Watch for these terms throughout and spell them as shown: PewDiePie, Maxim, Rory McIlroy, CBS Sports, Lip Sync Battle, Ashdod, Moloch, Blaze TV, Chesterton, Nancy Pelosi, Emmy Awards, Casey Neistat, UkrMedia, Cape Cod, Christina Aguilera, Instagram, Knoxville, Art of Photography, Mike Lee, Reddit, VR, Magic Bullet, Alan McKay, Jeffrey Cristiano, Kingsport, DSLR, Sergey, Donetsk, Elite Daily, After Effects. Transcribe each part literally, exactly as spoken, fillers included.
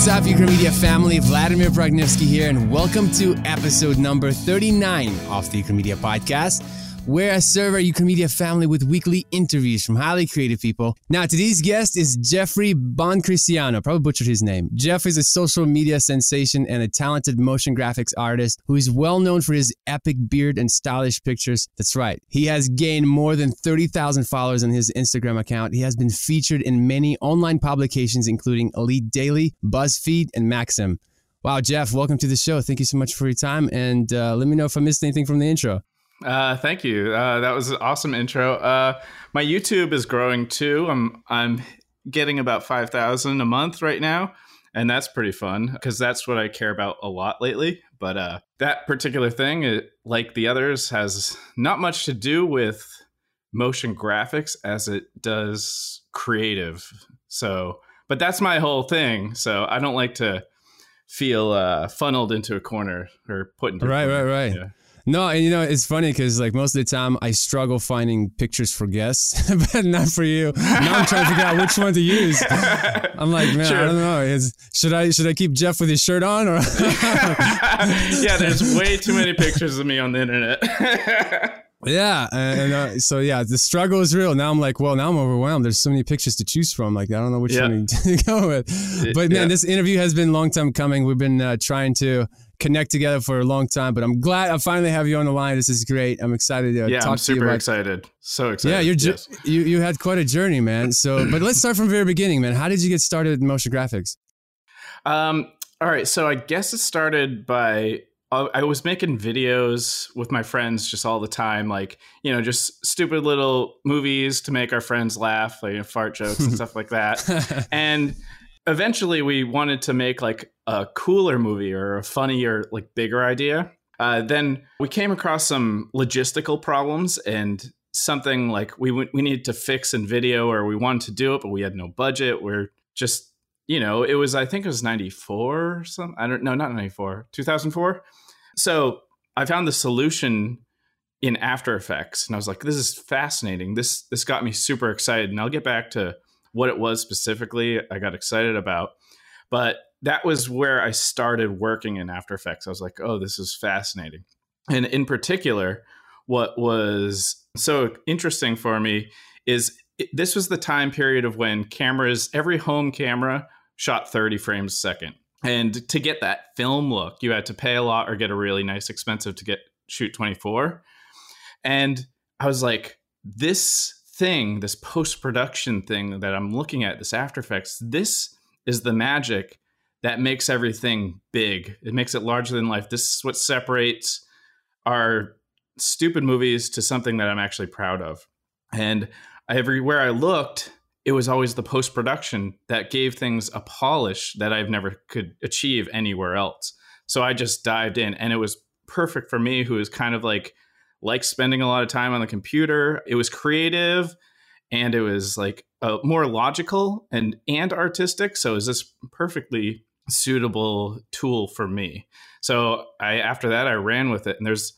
What's up, UkrMedia family? Vladimir Pragnevsky here, and welcome to episode number thirty-nine of the UkrMedia podcast. Where I serve our UkrMedia family with weekly interviews from highly creative people. Now, today's guest is Jeffrey Cristiano. Probably butchered his name. Jeff is a social media sensation and a talented motion graphics artist who is well known for his epic beard and stylish pictures. That's right. He has gained more than thirty thousand followers on his Instagram account. He has been featured in many online publications, including Elite Daily, BuzzFeed, and Maxim. Wow, Jeff, welcome to the show. Thank you so much for your time. And uh, let me know if I missed anything from the intro. Uh, thank you. Uh, that was an awesome intro. Uh, my YouTube is growing too. I'm I'm getting about five thousand a month right now, and that's pretty fun because that's what I care about a lot lately. But uh, that particular thing, it, like the others, has not much to do with motion graphics as it does creative. So, but that's my whole thing. So I don't like to feel uh, funneled into a corner or put into right, a corner. Right, right, right. Yeah. No, and you know, it's funny because like most of the time I struggle finding pictures for guests, but not for you. Now I'm trying to figure out which one to use. I'm like, man, sure. I don't know. It's, should I should I keep Jeff with his shirt on? Or yeah, there's way too many pictures of me on the internet. Yeah, and uh, so yeah, the struggle is real. Now I'm like, well, now I'm overwhelmed. There's so many pictures to choose from. Like, I don't know which yeah. one to go with. But man, yeah. this interview has been a long time coming. We've been uh, trying to connect together for a long time, but I'm glad I finally have you on the line. This is great. I'm excited to yeah, talk I'm to you. Yeah, I'm super excited. So excited. Yeah, you're ju- yes. you you had quite a journey, man. So, but let's start from the very beginning, man. How did you get started in motion graphics? Um. All right. So I guess it started by. I was making videos with my friends just all the time, like, you know, just stupid little movies to make our friends laugh, like, you know, fart jokes and stuff like that. And eventually we wanted to make like a cooler movie or a funnier, like bigger idea. Uh, then we came across some logistical problems and something like we w- we needed to fix in video, or we wanted to do it, but we had no budget. We're just... You know, it was, I think it was ninety-four or something. I don't know, not ninety-four, two thousand four. So I found the solution in After Effects and I was like, this is fascinating. This this got me super excited. And I'll get back to what it was specifically I got excited about. But that was where I started working in After Effects. I was like, oh, this is fascinating. And in particular, what was so interesting for me is this was the time period of when cameras, every home camera, shot thirty frames a second. And to get that film look, you had to pay a lot or get a really nice expensive to get shoot twenty-four. And I was like, this thing, this post-production thing that I'm looking at, this After Effects, this is the magic that makes everything big. It makes it larger than life. This is what separates our stupid movies to something that I'm actually proud of. And everywhere I looked, it was always the post-production that gave things a polish that I've never could achieve anywhere else. So I just dived in and it was perfect for me, who is kind of like, like spending a lot of time on the computer. It was creative and it was like uh, more logical and, and artistic. So is this perfectly suitable tool for me? So I, after that, I ran with it, and there's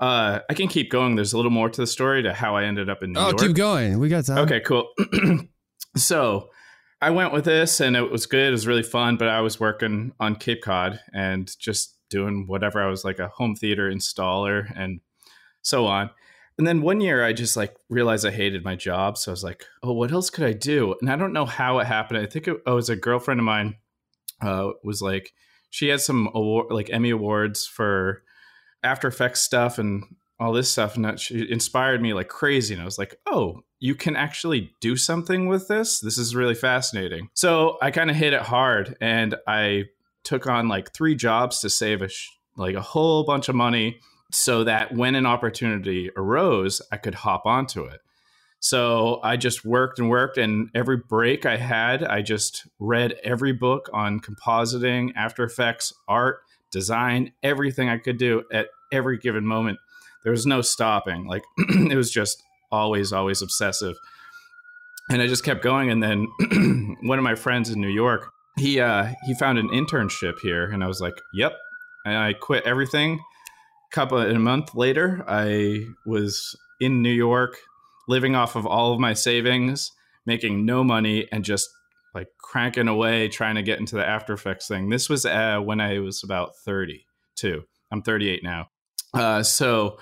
Uh, I can keep going. There's a little more to the story to how I ended up in New oh, York. Oh, keep going. We got time. Okay, cool. So I went with this and it was good. It was really fun, but I was working on Cape Cod and just doing whatever. I was like a home theater installer and so on. And then one year I just like realized I hated my job. So I was like, oh, what else could I do? And I don't know how it happened. I think it, oh, it was a girlfriend of mine uh, was like, she had some award, like Emmy Awards for After Effects stuff and all this stuff, and that she inspired me like crazy. And I was like, oh, you can actually do something with this. This is really fascinating. So I kind of hit it hard and I took on like three jobs to save a sh- like a whole bunch of money so that when an opportunity arose, I could hop onto it. So I just worked and worked, and every break I had, I just read every book on compositing, After Effects, art, design, everything I could do at every given moment. There was no stopping. Like it was just always, always obsessive. And I just kept going. And then one of my friends in New York, he, uh, he found an internship here, and I was like, yep. And I quit everything. Couple of, a month later, I was in New York living off of all of my savings, making no money and just like cranking away, trying to get into the After Effects thing. This was uh, when I was about thirty-two. I'm thirty-eight now. Uh, so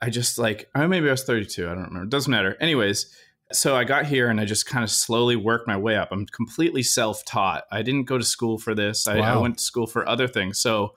I just like, oh, maybe I was thirty-two. I don't remember. It doesn't matter. Anyways, so I got here and I just kind of slowly worked my way up. I'm completely self-taught. I didn't go to school for this. I, wow. I went to school for other things. So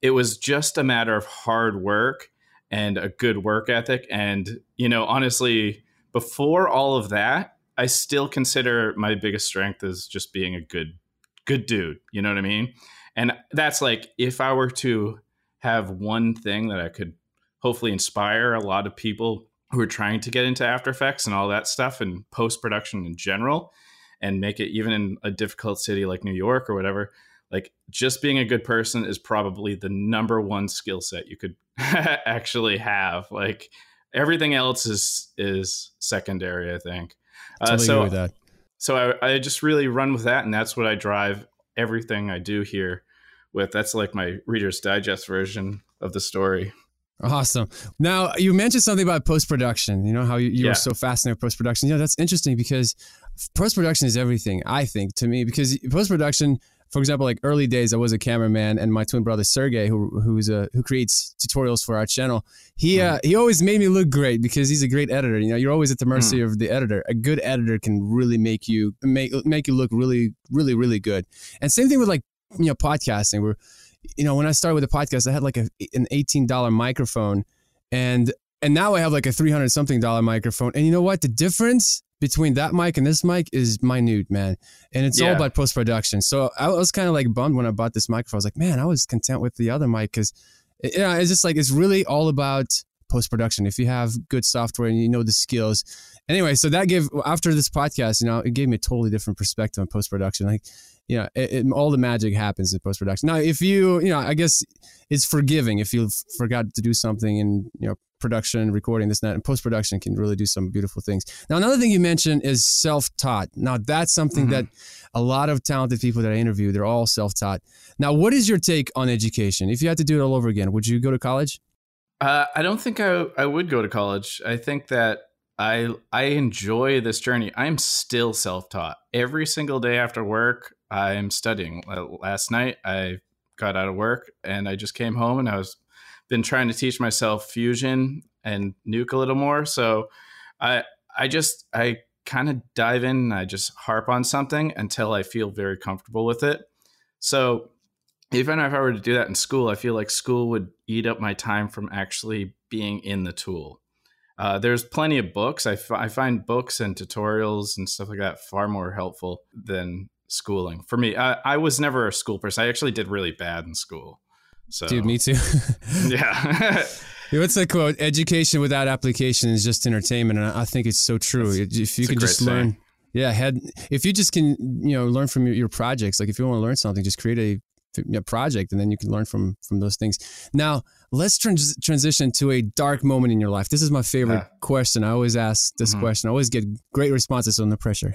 it was just a matter of hard work and a good work ethic. And, you know, honestly, before all of that, I still consider my biggest strength is just being a good, good dude. You know what I mean? And that's like, if I were to have one thing that I could hopefully inspire a lot of people who are trying to get into After Effects and all that stuff and post-production in general, and make it even in a difficult city like New York or whatever, like just being a good person is probably the number one skill set you could actually have. Like everything else is, is secondary, I think. Uh, so with that. so I, I just really run with that. And that's what I drive everything I do here with. That's like my Reader's Digest version of the story. Awesome. Now, you mentioned something about post-production, you know, how you, you yeah. were so fascinated with post-production. You know, that's interesting because post-production is everything, I think, to me, because post-production, for example, like early days, I was a cameraman, and my twin brother, Sergey, who who's a, who creates tutorials for our channel, he, mm. uh, he always made me look great because he's a great editor. You know, you're always at the mercy mm. of the editor. A good editor can really make you, make, make you look really, really, really good. And same thing with like, you know, podcasting, where you know, when I started with the podcast, I had like a, an eighteen dollar microphone, and and now I have like a three hundred something dollar microphone. And you know what? The difference between that mic and this mic is minute, man. And it's yeah. all about post-production. So I was kind of like bummed when I bought this microphone. I was like, man, I was content with the other mic because it, you know, it's just like, it's really all about post-production. If you have good software and you know the skills. Anyway, so that gave, after this podcast, you know, it gave me a totally different perspective on post-production. Like, you know, it, it, all the magic happens in post-production. Now, if you, you know, I guess it's forgiving if you forgot to do something in, you know, production, recording, this and that, and post-production can really do some beautiful things. Now, another thing you mentioned is self-taught. Now, that's something mm-hmm. that a lot of talented people that I interview, they're all self-taught. Now, what is your take on education? If you had to do it all over again, would you go to college? Uh, I don't think I, I would go to college. I think that I I enjoy this journey. I'm still self-taught. Every single day after work, I'm studying. Last night, I got out of work and I just came home, and I was been trying to teach myself Fusion and Nuke a little more. So I I just I kind of dive in and I just harp on something until I feel very comfortable with it. So even if I were to do that in school, I feel like school would eat up my time from actually being in the tool. Uh, there's plenty of books. I, f- I find books and tutorials and stuff like that far more helpful than schooling. For me, I, I was never a school person. I actually did really bad in school. So. Dude, me too. yeah. What's the quote? Education without application is just entertainment. And I think it's so true. It's, if you could just learn. Thing. Yeah. Head, if you just can, you know, learn from your, your projects. Like if you want to learn something, just create a a project, and then you can learn from from those things. Now, let's trans- transition to a dark moment in your life. This is my favorite yeah. question. I always ask this mm-hmm. question. I always get great responses on the pressure.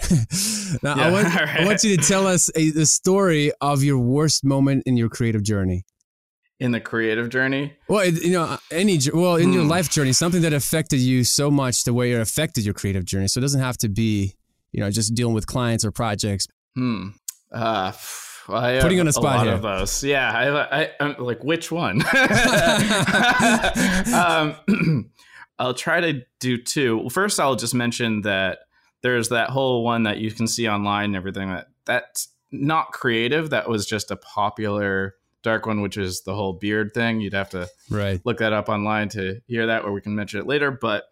Now, yeah, I, want, right. I want you to tell us a, the story of your worst moment in your creative journey. In the creative journey? Well, you know, any well, in mm. your life journey, something that affected you so much the way it affected your creative journey. So it doesn't have to be, you know, just dealing with clients or projects. Hmm. Uh, Well, I putting on a spot a lot here. Of those. Yeah, I, I, I'm like, which one? um, I'll try to do two. Well, first, I'll just mention that there's that whole one that you can see online and everything. That, that's not creative. That was just a popular dark one, which is the whole beard thing. You'd have to right. look that up online to hear that, or we can mention it later. But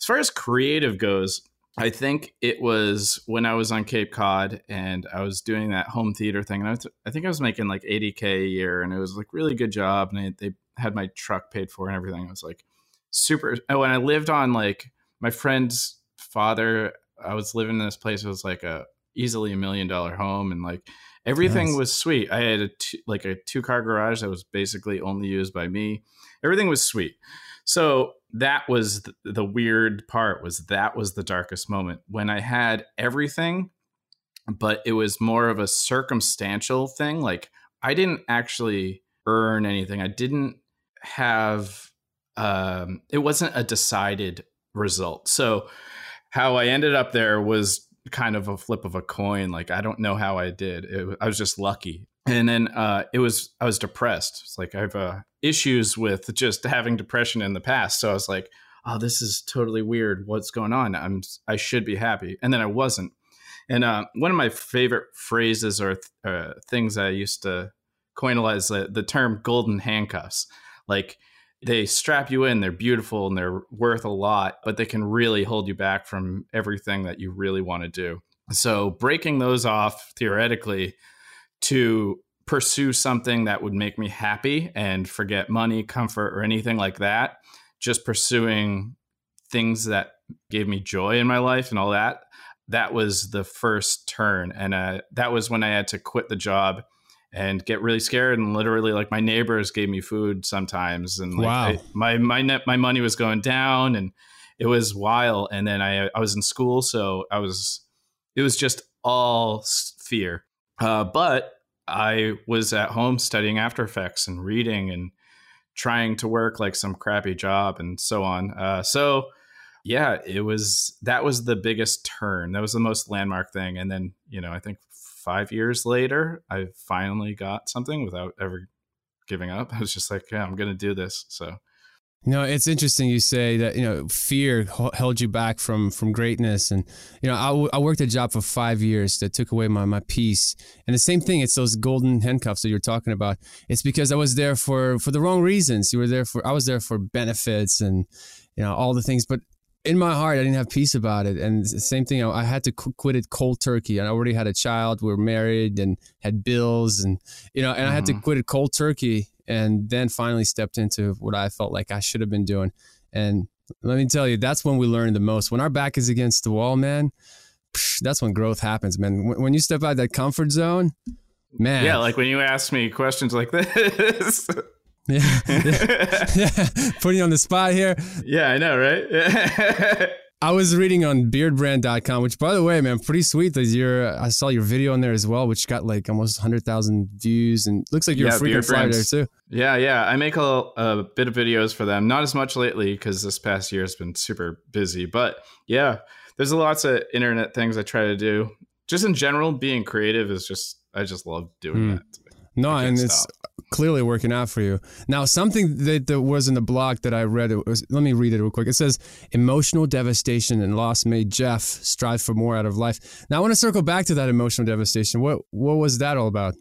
as far as creative goes, I think it was when I was on Cape Cod and I was doing that home theater thing. And I, was, I think I was making like eighty K a year, and it was like really good job. And I, they had my truck paid for and everything. I was like super. Oh, and I lived on like my friend's father. I was living in this place. It was like a easily a million dollar home, and like everything nice. Was sweet. I had a t- like a two car garage that was basically only used by me. Everything was sweet. So that was the weird part, was that was the darkest moment when I had everything, but it was more of a circumstantial thing. Like I didn't actually earn anything. I didn't have, um, it wasn't a decided result. So how I ended up there was kind of a flip of a coin. Like, I don't know how I did. It, I was just lucky. And then uh, it was, I was depressed. It's like I have uh, issues with just having depression in the past. So I was like, oh, this is totally weird. What's going on? I'm, I should be happy. And then I wasn't. And uh, one of my favorite phrases or th- uh, things I used to coin is the, the term golden handcuffs. Like, they strap you in, they're beautiful and they're worth a lot, but they can really hold you back from everything that you really want to do. So breaking those off theoretically to pursue something that would make me happy and forget money, comfort, or anything like that, just pursuing things that gave me joy in my life and all that, that was the first turn. And uh, that was when I had to quit the job and get really scared. And literally, like, my neighbors gave me food sometimes. And like, wow. I, my, my net, my money was going down and it was wild. And then I, I was in school. So I was, it was just all fear. Uh, but I was at home studying After Effects and reading and trying to work like some crappy job and so on. Uh, so yeah, it was, that was the biggest turn. That was the most landmark thing. And then, you know, I think five years later, I finally got something without ever giving up. I was just like, yeah, I'm going to do this. So. No, it's interesting you say that, you know, fear h- held you back from from greatness. And, you know, I, w- I worked a job for five years that took away my, my peace. And the same thing, it's those golden handcuffs that you're talking about. It's because I was there for, for the wrong reasons. You were there for, I was there for benefits and, you know, all the things. But in my heart, I didn't have peace about it. And the same thing, I had to quit it cold turkey. And I already had a child, we were married and had bills and, you know, and mm-hmm. I had to quit it cold turkey and then finally stepped into what I felt like I should have been doing. And let me tell you, that's when we learn the most. When our back is against the wall, man, that's when growth happens, man. When you step out of that comfort zone, man. Yeah, like when you ask me questions like this. Yeah. Yeah. Yeah. Putting you on the spot here. Yeah, I know, right? I was reading on beard brand dot com, which, by the way, man, pretty sweet that you're, I saw your video on there as well, which got like almost one hundred thousand views and looks like you're yeah, a freaking flyer there too. Yeah, yeah. I make a, a bit of videos for them. Not as much lately because this past year has been super busy. But yeah, there's lots of internet things I try to do. Just in general, being creative is just, I just love doing mm. that. No, and stop. It's clearly working out for you. Now, something that, that was in the blog that I read, it was, let me read it real quick. It says, emotional devastation and loss made Jeff strive for more out of life. Now, I want to circle back to that emotional devastation. What what was that all about?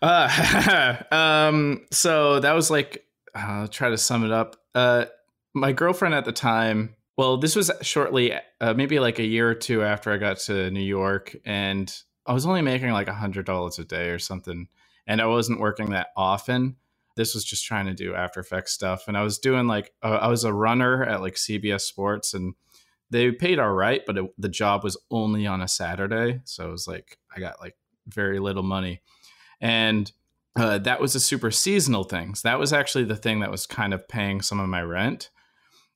Uh, um, so that was like, I'll try to sum it up. Uh, my girlfriend at the time, well, this was shortly, uh, maybe like a year or two after I got to New York, and I was only making like one hundred dollars a day or something. And I wasn't working that often. This was just trying to do After Effects stuff. And I was doing like, uh, I was a runner at like C B S Sports and they paid all right, but it, the job was only on a Saturday. So it was like, I got like very little money. And uh, that was a super seasonal thing. So that was actually the thing that was kind of paying some of my rent.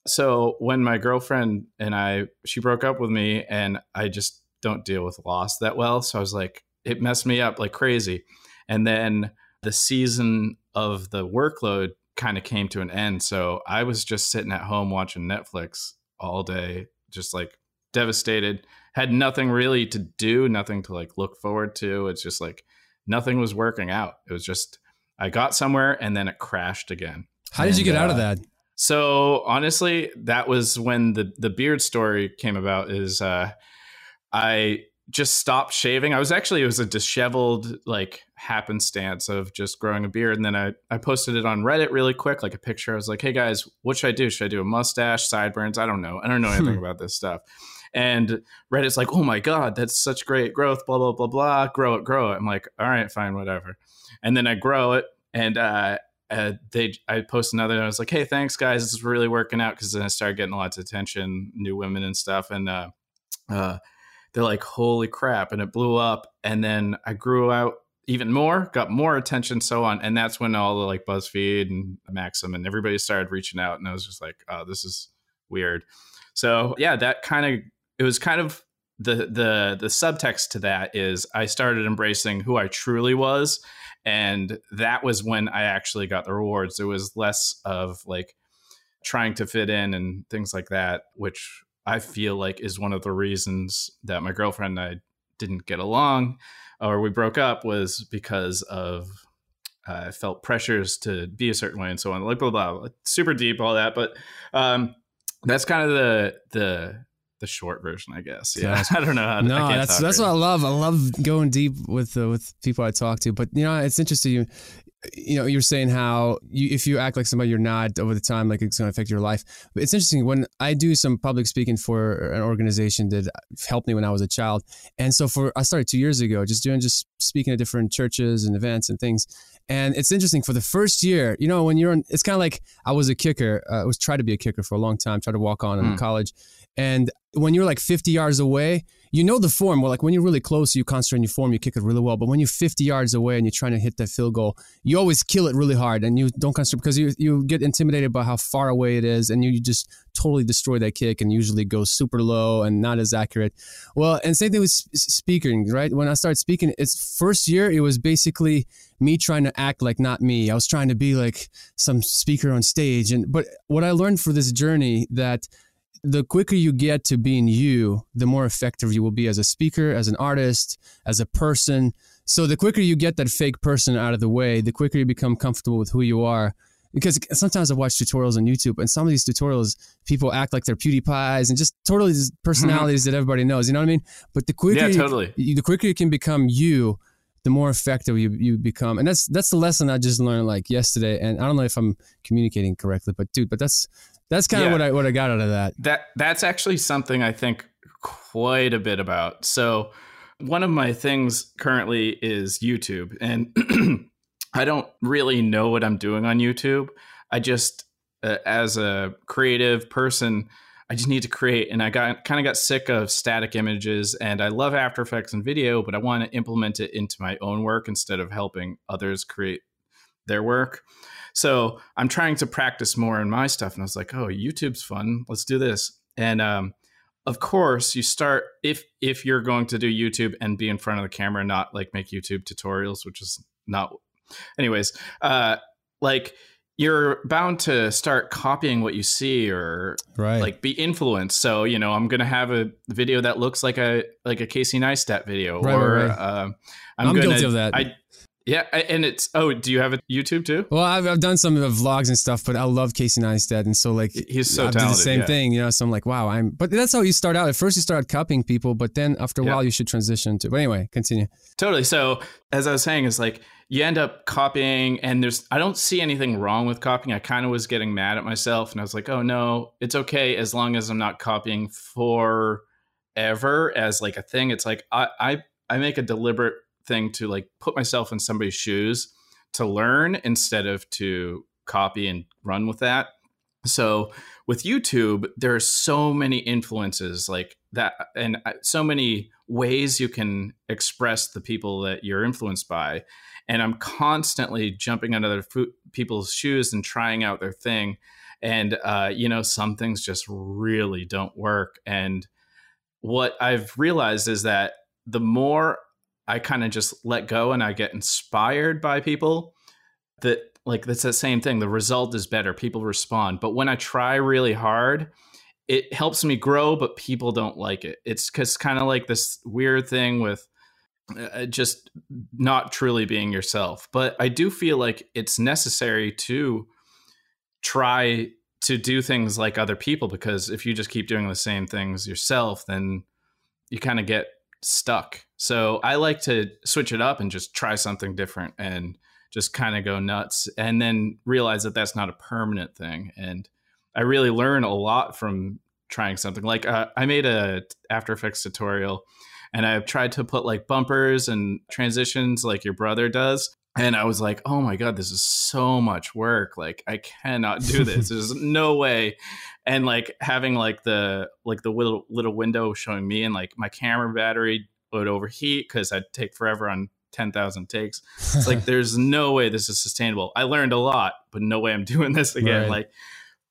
So when my girlfriend and I, she broke up with me and I just don't deal with loss that well. So I was like, it messed me up like crazy. And then the season of the workload kind of came to an end. So I was just sitting at home watching Netflix all day, just like devastated, had nothing really to do, nothing to like look forward to. It's just like nothing was working out. It was just, I got somewhere and then it crashed again. How did and, you get uh, out of that? So honestly, that was when the, the beard story came about is uh, I... just stopped shaving. I was actually, it was a disheveled like happenstance of just growing a beard. And then I, I posted it on Reddit really quick, like a picture. I was like, hey guys, what should I do? Should I do a mustache, sideburns? I don't know. I don't know anything about this stuff. And Reddit's like, oh my God, that's such great growth, blah, blah, blah, blah. Grow it, grow it. I'm like, all right, fine, whatever. And then I grow it. And uh, uh, they, I post another and I was like, hey, thanks guys. This is really working out. Cause then I started getting lots of attention, new women and stuff. And, uh, uh, they're like, holy crap. And it blew up. And then I grew out even more, got more attention, so on. And that's when all the like BuzzFeed and Maxim and everybody started reaching out. And I was just like, oh, this is weird. So yeah, that kind of, it was kind of the, the, the subtext to that is I started embracing who I truly was. And that was when I actually got the rewards. It was less of like trying to fit in and things like that, which I feel like is one of the reasons that my girlfriend and I didn't get along or we broke up was because of uh, I felt pressures to be a certain way and so on, like blah, blah, blah, super deep, all that. But um, that's kind of the the the short version, I guess. Yeah, I don't know. How to, no, I can't that's that's really. What I love. I love going deep with uh, with people I talk to. But you know, it's interesting. You, you know, you're saying how you, if you act like somebody you're not over the time, like it's going to affect your life. But it's interesting when I do some public speaking for an organization that helped me when I was a child. And so for, I started two years ago, just doing, just speaking at different churches and events and things. And it's interesting for the first year, you know, when you're on, it's kind of like I was a kicker. Uh, I was tried to be a kicker for a long time, tried to walk on mm. in college. And when you're like fifty yards away, you know the form. Well, like when you're really close, you concentrate on your form, you kick it really well. But when you're fifty yards away and you're trying to hit that field goal, you always kill it really hard and you don't concentrate because you, you get intimidated by how far away it is and you just totally destroy that kick and usually go super low and not as accurate. Well, and same thing with speaking, right? When I started speaking, it's first year, it was basically me trying to act like not me. I was trying to be like some speaker on stage. And but what I learned for this journey that the quicker you get to being you, the more effective you will be as a speaker, as an artist, as a person. So the quicker you get that fake person out of the way, the quicker you become comfortable with who you are. Because sometimes I watch tutorials on YouTube and some of these tutorials, people act like they're PewDiePies and just totally these personalities that everybody knows. You know what I mean? But the quicker, yeah, you, totally. you, the quicker you can become you, the more effective you, you become. And that's that's the lesson I just learned like yesterday. And I don't know if I'm communicating correctly, but dude, but that's... That's kind yeah. of what I what I got out of that. That that's actually something I think quite a bit about. So one of my things currently is YouTube, and I don't really know what I'm doing on YouTube. I just, uh, as a creative person, I just need to create, and I got kind of got sick of static images. And I love After Effects and video, but I want to implement it into my own work instead of helping others create their work. So I'm trying to practice more in my stuff. And I was like, oh, YouTube's fun. Let's do this. And um, of course, you start if if you're going to do YouTube and be in front of the camera, not like make YouTube tutorials, which is not. Anyways, uh, like you're bound to start copying what you see or right. like be influenced. So, you know, I'm going to have a video that looks like a like a Casey Neistat video right, or right, right. Uh, I'm, I'm gonna, guilty of that. I, Yeah, and it's, oh, do you have a YouTube too? Well, I've, I've done some of the vlogs and stuff, but I love Casey Neistat. And so like, he's so talented. I did the same yeah. thing, you know, so I'm like, wow, I'm, but that's how you start out. At first you start copying people, but then after a yeah. while you should transition to, but anyway, continue. Totally. So as I was saying, it's like, you end up copying and there's, I don't see anything wrong with copying. I kind of was getting mad at myself and I was like, oh no, it's okay. As long as I'm not copying forever as like a thing. It's like, I, I, I make a deliberate thing to like put myself in somebody's shoes to learn instead of to copy and run with that. So with YouTube, there are so many influences like that and so many ways you can express the people that you're influenced by. And I'm constantly jumping into other fo- people's shoes and trying out their thing. And, uh, you know, some things just really don't work. And what I've realized is that the more I kind of just let go and I get inspired by people that like, that's the same thing. The result is better. People respond. But when I try really hard, it helps me grow, but people don't like it. It's cause kind of like this weird thing with uh, just not truly being yourself. But I do feel like it's necessary to try to do things like other people, because if you just keep doing the same things yourself, then you kind of get stuck. So I like to switch it up and just try something different and just kind of go nuts and then realize that that's not a permanent thing. And I really learn a lot from trying something like uh, I made a After Effects tutorial and I've tried to put like bumpers and transitions like your brother does. And I was like, oh my God, this is so much work. Like I cannot do this. There's no way. And like having like the, like the little, little window showing me and like my camera battery would overheat because I'd take forever on ten thousand takes. It's like, there's no way this is sustainable. I learned a lot, but no way I'm doing this again. Right. Like,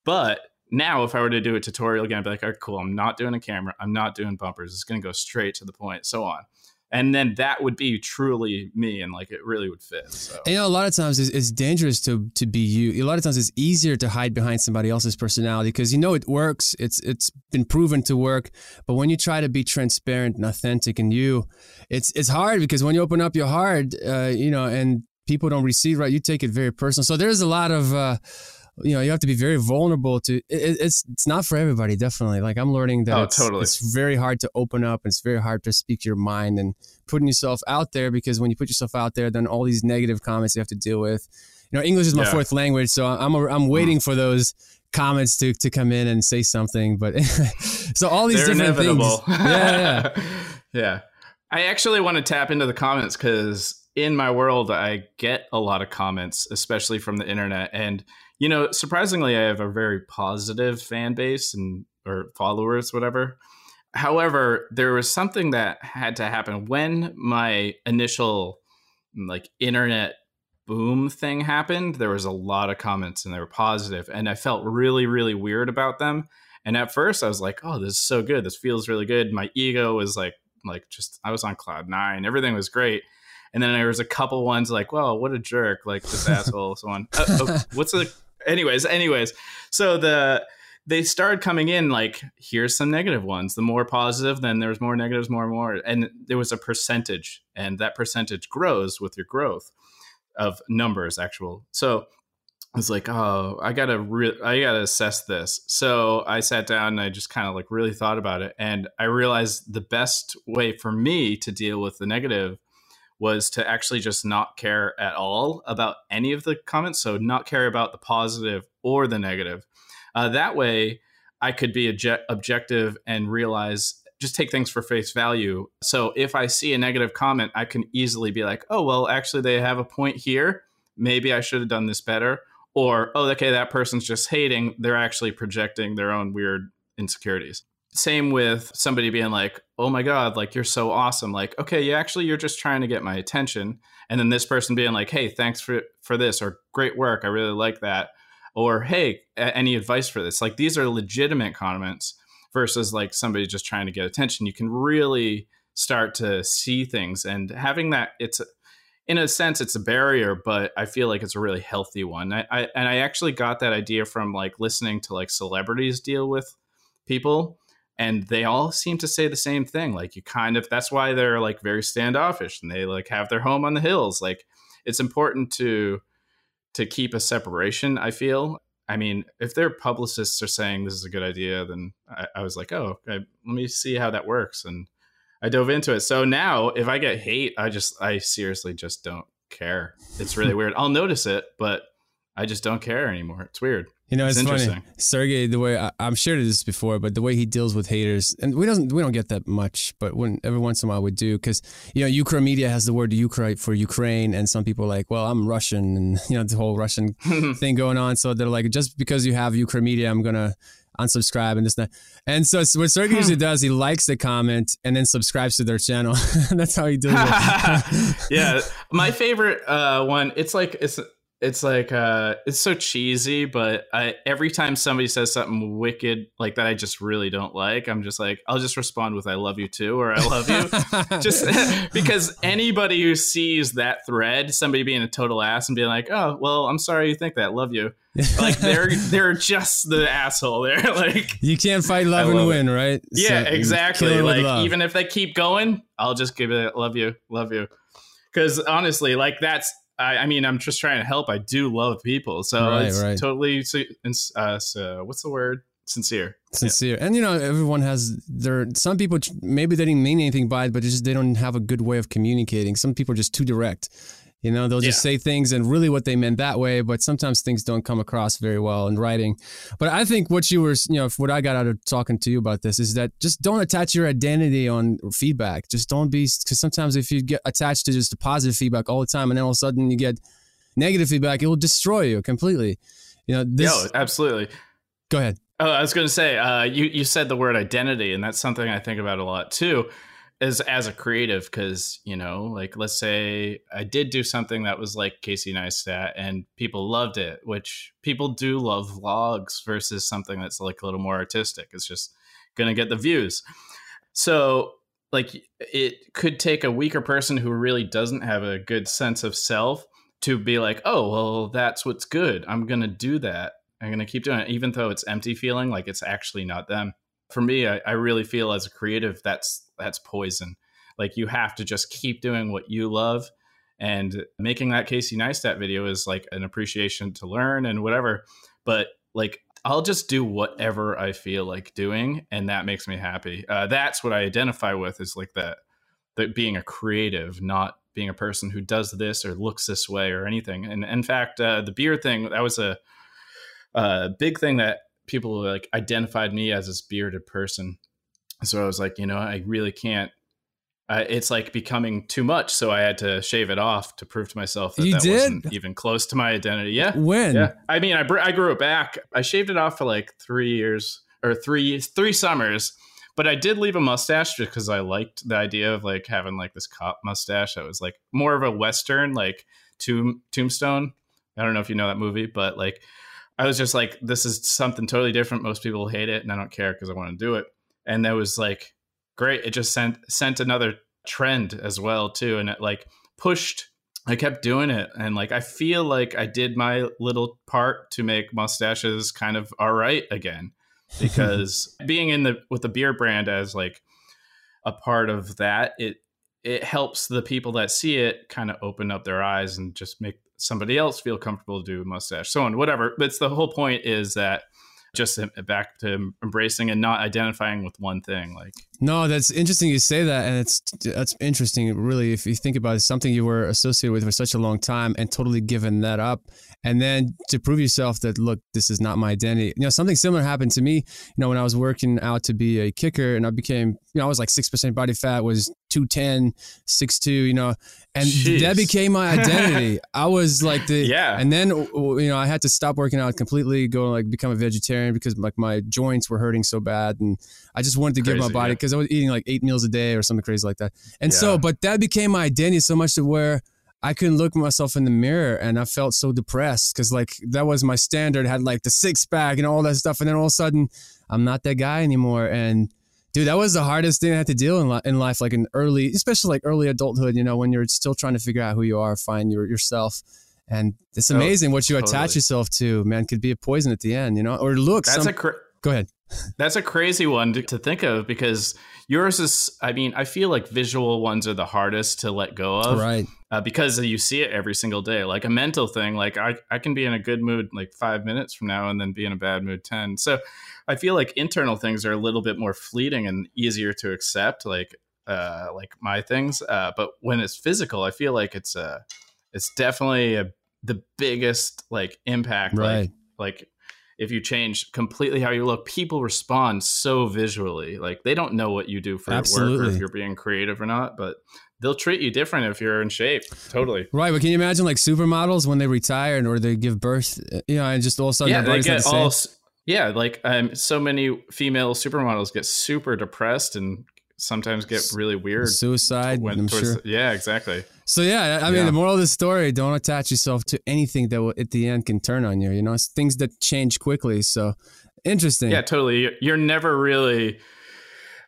but now if I were to do a tutorial again, I'd be like, all right, cool. I'm not doing a camera. I'm not doing bumpers. It's going to go straight to the point, so on. And then that would be truly me, and like it really would fit. So. And, you know, a lot of times it's, it's dangerous to to be you. A lot of times it's easier to hide behind somebody else's personality because you know it works. It's it's been proven to work. But when you try to be transparent and authentic and you, it's it's hard because when you open up your heart, uh, you know, and people don't receive right, you take it very personal. So there's a lot of. Uh, You know, you have to be very vulnerable to. It, it's it's not for everybody, definitely. Like I'm learning that oh, it's, totally. it's very hard to open up, and it's very hard to speak your mind and putting yourself out there because when you put yourself out there, then all these negative comments you have to deal with. You know, English is my yeah. fourth language, so I'm a, I'm waiting mm. for those comments to to come in and say something. But so all these They're different inevitable. things. Yeah, yeah, yeah. I actually want to tap into the comments because in my world, I get a lot of comments, especially from the internet, and. You know, surprisingly, I have a very positive fan base and or followers, whatever. However, there was something that had to happen when my initial like internet boom thing happened. There was a lot of comments and they were positive and I felt really, really weird about them. And at first I was like, oh, this is so good. This feels really good. My ego was like like just I was on cloud nine. Everything was great. And then there was a couple ones like, well, what a jerk, like this asshole. So on. Uh, oh, what's the Anyways, anyways, so the they started coming in like, here's some negative ones. The more positive, then there's more negatives, more and more. And there was a percentage, and that percentage grows with your growth of numbers, actual. So it's like, oh, I gotta re- I gotta assess this. So I sat down and I just kind of like really thought about it, and I realized the best way for me to deal with the negative was to actually just not care at all about any of the comments. So not care about the positive or the negative. Uh, that way I could be obje- objective and realize, just take things for face value. So if I see a negative comment, I can easily be like, oh, well, actually they have a point here. Maybe I should have done this better. Or, oh, okay, that person's just hating. They're actually projecting their own weird insecurities. Same with somebody being like, oh my God, like you're so awesome. Like, okay, you actually, you're just trying to get my attention. And then this person being like, hey, thanks for, for this, or great work. I really like that. Or, hey, any advice for this? Like these are legitimate comments versus like somebody just trying to get attention. You can really start to see things and having that it's in a sense, it's a barrier, but I feel like it's a really healthy one. I, I and I actually got that idea from like listening to like celebrities deal with people. And they all seem to say the same thing. Like you kind of, that's why they're like very standoffish and they like have their home on the hills. Like it's important to, to keep a separation, I feel. I mean, if their publicists are saying this is a good idea, then I, I was like, oh, I, let me see how that works. And I dove into it. So now if I get hate, I just, I seriously just don't care. It's really weird. I'll notice it, but I just don't care anymore. It's weird. You know, it's, it's funny, Sergey, the way I, I'm sure this before, but the way he deals with haters, and we don't we don't get that much, but when every once in a while we do, because, you know, UkrMedia has the word Ukra for Ukraine, and some people are like, well, I'm Russian, and, you know, the whole Russian thing going on, so they're like, just because you have UkrMedia, I'm going to unsubscribe and this and that. And so what Sergey usually does, he likes the comment and then subscribes to their channel. That's how he does it. Yeah, my favorite uh, one, it's like, it's... It's like, uh, it's so cheesy, but I, every time somebody says something wicked like that, I just really don't like, I'm just like, I'll just respond with, I love you too, or I love you. Just because anybody who sees that thread, somebody being a total ass and being like, oh, well, I'm sorry you think that, love you. Like they're, they're just the asshole. They're like, you can't fight love, love and win, it. Right? Yeah, so exactly. Like even if they keep going, I'll just give it, love you, love you. Cause honestly, like that's, I, I mean, I'm just trying to help. I do love people. So right, it's right. totally, uh, so what's the word? Sincere. Sincere. Yeah. And, you know, everyone has their, some people, maybe they didn't mean anything by it, but it's just they don't have a good way of communicating. Some people are just too direct. You know, they'll just yeah. say things and really what they meant that way. But sometimes things don't come across very well in writing. But I think what you were, you know, what I got out of talking to you about this is that just don't attach your identity on feedback. Just don't be, because sometimes if you get attached to just the positive feedback all the time and then all of a sudden you get negative feedback, it will destroy you completely. You know, this. No, absolutely. Go ahead. Oh, I was going to say, uh, you, you said the word identity, and that's something I think about a lot too. As, as a creative, because, you know, like, let's say I did do something that was like Casey Neistat and people loved it, which people do love vlogs versus something that's like a little more artistic. It's just going to get the views. So like it could take a weaker person who really doesn't have a good sense of self to be like, oh, well, that's what's good. I'm going to do that. I'm going to keep doing it, even though it's empty feeling, like it's actually not them. For me, I, I really feel as a creative, that's that's poison. Like you have to just keep doing what you love. And making that Casey Neistat video is like an appreciation to learn and whatever. But like, I'll just do whatever I feel like doing. And that makes me happy. Uh, that's what I identify with, is like that, that being a creative, not being a person who does this or looks this way or anything. And in fact, uh, the beard thing, that was a, a big thing that people like identified me as this bearded person. So I was like, you know, I really can't. Uh, it's like becoming too much, so I had to shave it off to prove to myself that you that did? wasn't even close to my identity. Yeah. When? Yeah. I mean, I br- I grew it back. I shaved it off for like three years or three three summers, but I did leave a mustache just because I liked the idea of like having like this cop mustache that was like more of a Western, like tomb Tombstone. I don't know if you know that movie, but like I was just like, this is something totally different. Most people hate it, and I don't care because I want to do it. And there was like. Great. It just sent sent another trend as well, too. And it like pushed. I kept doing it. And like I feel like I did my little part to make mustaches kind of all right again, because being in the with the beard brand as like a part of that, it it helps the people that see it kind of open up their eyes and just make somebody else feel comfortable to do a mustache. So on whatever. But it's the whole point is that. Just back to embracing and not identifying with one thing. Like, no, that's interesting you say that, and it's that's interesting really if you think about it. It's something you were associated with for such a long time and totally given that up, and then to prove yourself that, look, this is not my identity. You know, something similar happened to me, you know, when I was working out to be a kicker, and I became, you know, I was like six percent body fat, was two ten, six two, you know, and Jeez. that became my identity. I was like the, yeah. And then, you know, I had to stop working out completely, go like become a vegetarian because like my joints were hurting so bad. And I just wanted to crazy, give my body, because yeah. I was eating like eight meals a day or something crazy like that. And yeah. so, but that became my identity so much to where I couldn't look myself in the mirror, and I felt so depressed because like that was my standard, had like the six pack and all that stuff. And then all of a sudden I'm not that guy anymore. And dude, that was the hardest thing I had to deal in, li- in life, like in early, especially like early adulthood, you know, when you're still trying to figure out who you are, find your yourself. And it's amazing oh, what you totally. attach yourself to, man, could be a poison at the end, you know, or look. That's some- a cr- Go ahead. That's a crazy one to, to think of, because yours is, I mean, I feel like visual ones are the hardest to let go of. Right. Uh, because you see it every single day, like a mental thing. Like I, I can be in a good mood like five minutes from now and then be in a bad mood ten. So I feel like internal things are a little bit more fleeting and easier to accept, like uh, like my things. Uh, but when it's physical, I feel like it's uh, it's definitely a, the biggest like impact. Right. Like, like if you change completely how you look, people respond so visually. Like they don't know what you do for Absolutely. work, or if you're being creative or not, but they'll treat you different if you're in shape. Totally. Right. But can you imagine like supermodels when they retire and or they give birth, you know, and just all of a sudden yeah, their body's not the same? All, Yeah, like um, so many female supermodels get super depressed and sometimes get really weird. Suicide, when, I'm sure. The, yeah, exactly. So yeah, I mean, yeah. the moral of the story, don't attach yourself to anything that will, at the end can turn on you. You know, it's things that change quickly. So interesting. Yeah, totally. You're never really...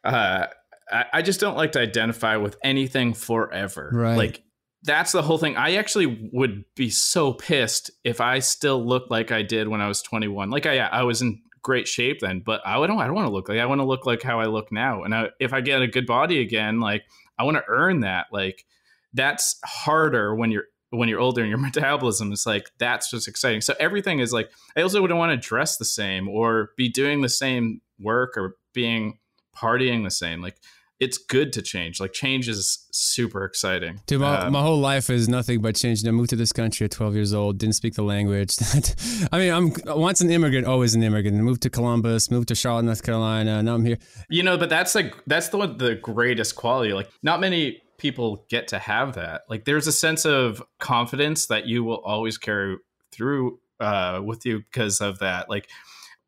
Uh, I, I just don't like to identify with anything forever. Right. Like, that's the whole thing. I actually would be so pissed if I still looked like I did when I was twenty-one. Like I, I was in great shape then, but I don't, I don't want to look like, I want to look like how I look now. And I, if I get a good body again, like I want to earn that. Like that's harder when you're, when you're older and your metabolism is like, that's just exciting. So everything is like, I also wouldn't want to dress the same or be doing the same work or being partying the same. Like, it's good to change. Like change is super exciting. Dude, my, um, my whole life is nothing but change. I moved to this country at twelve years old. Didn't speak the language. I mean, I'm once an immigrant, always an immigrant. I moved to Columbus, moved to Charlotte, North Carolina. Now I'm here. You know, but that's like that's the the greatest quality. Like not many people get to have that. Like there's a sense of confidence that you will always carry through uh, with you because of that. Like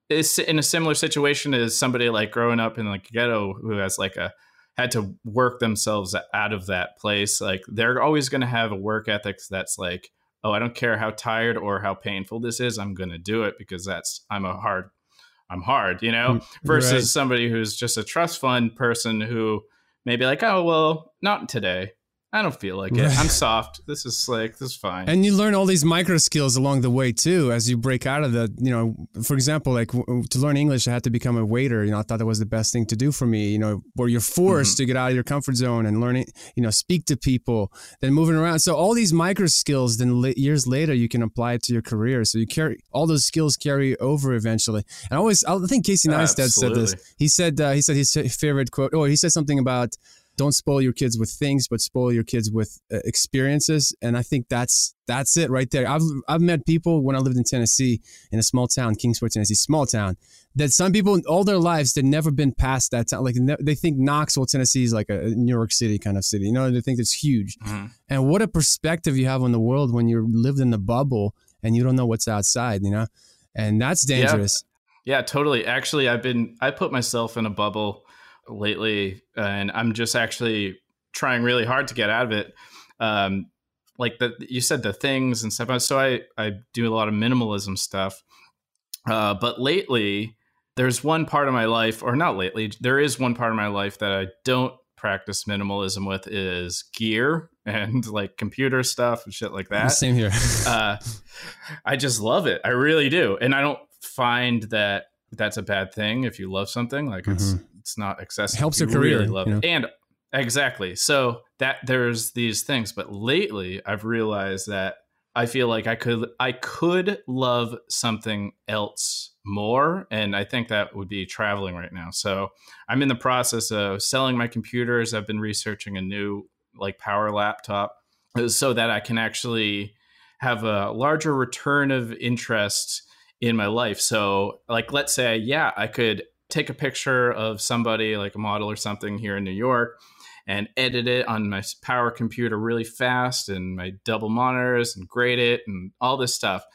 it's in a similar situation as somebody like growing up in like a ghetto who has like a had to work themselves out of that place. Like they're always going to have a work ethic that's like, oh, I don't care how tired or how painful this is. I'm going to do it because that's, I'm a hard, I'm hard, you know, versus right. somebody who's just a trust fund person who maybe like, oh, well, not today. I don't feel like it. I'm soft. This is slick. This is fine. And you learn all these micro skills along the way, too, as you break out of the, you know, for example, like w- to learn English, I had to become a waiter. You know, I thought that was the best thing to do for me, you know, where you're forced mm-hmm. to get out of your comfort zone and learn it, you know, speak to people, then moving around. So all these micro skills, then li- years later, you can apply it to your career. So you carry all those skills carry over eventually. And I always, I think Casey Neistat Absolutely. said this. He said, uh, he said his favorite quote, oh, he said something about, don't spoil your kids with things, but spoil your kids with uh, experiences. And I think that's that's it right there. I've I've met people when I lived in Tennessee, in a small town, Kingsport, Tennessee, small town, that some people in all their lives, they've never been past that town. Like they think Knoxville, Tennessee is like a New York City kind of city. You know, they think it's huge. Mm-hmm. And what a perspective you have on the world when you're lived in the bubble and you don't know what's outside, you know, and that's dangerous. Yeah, yeah totally. Actually, I've been I put myself in a bubble lately, and I'm just actually trying really hard to get out of it. Um, like the, you said, the things and stuff. So I, I do a lot of minimalism stuff. Uh, but lately, there's one part of my life, or not lately, there is one part of my life that I don't practice minimalism with is gear and like computer stuff and shit like that. Same here. uh, I just love it. I really do. And I don't find that that's a bad thing if you love something. Like mm-hmm. it's it's not excessive. It helps you your career. Really love you know? it. And exactly. So that there's these things. But lately I've realized that I feel like I could I could love something else more. And I think that would be traveling right now. So I'm in the process of selling my computers. I've been researching a new like power laptop so that I can actually have a larger return of interest in my life. So like, let's say, yeah, I could take a picture of somebody like a model or something here in New York and edit it on my power computer really fast and my double monitors and grade it and all this stuff.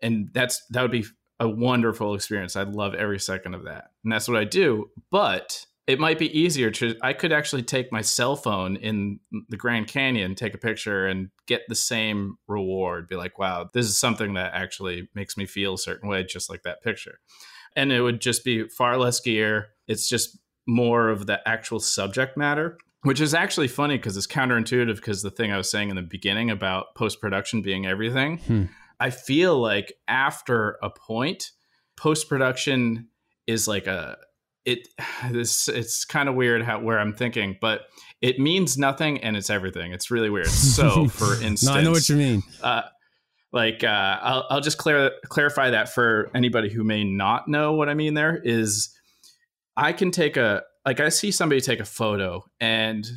And that's, that would be a wonderful experience. I'd love every second of that. And that's what I do, but it might be easier to, I could actually take my cell phone in the Grand Canyon, take a picture and get the same reward. Be like, wow, this is something that actually makes me feel a certain way, just like that picture. And it would just be far less gear. It's just more of the actual subject matter, which is actually funny because it's counterintuitive because the thing I was saying in the beginning about post-production being everything. Hmm. I feel like after a point, post-production is like a, It this it's kind of weird how where I'm thinking, but it means nothing and it's everything. It's really weird. So, for instance, no, I know what you mean. Uh, like, uh, I'll I'll just clar- clarify that for anybody who may not know what I mean. There is, I can take a like I see somebody take a photo, and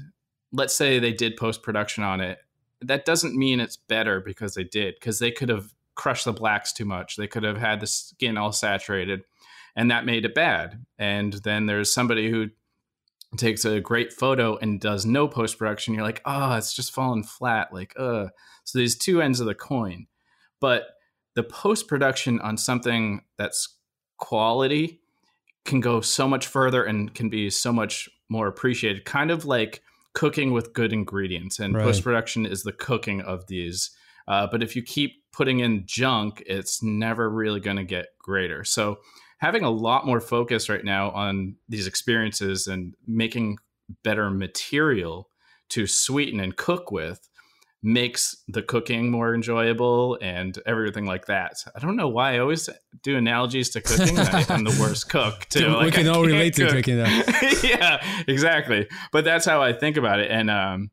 let's say they did post production on it. That doesn't mean it's better because they did, because they could have crushed the blacks too much. They could have had the skin all saturated. And that made it bad. And then there's somebody who takes a great photo and does no post-production. You're like, oh, it's just falling flat. Like, uh. So there's two ends of the coin. But the post-production on something that's quality can go so much further and can be so much more appreciated. Kind of like cooking with good ingredients. And right. Post-production is the cooking of these. Uh, but if you keep putting in junk, it's never really going to get greater. So having a lot more focus right now on these experiences and making better material to sweeten and cook with makes the cooking more enjoyable and everything like that. So I don't know why I always do analogies to cooking. I'm the worst cook too. Like we can I all relate cook. to cooking though. Yeah, exactly. But that's how I think about it. And, um,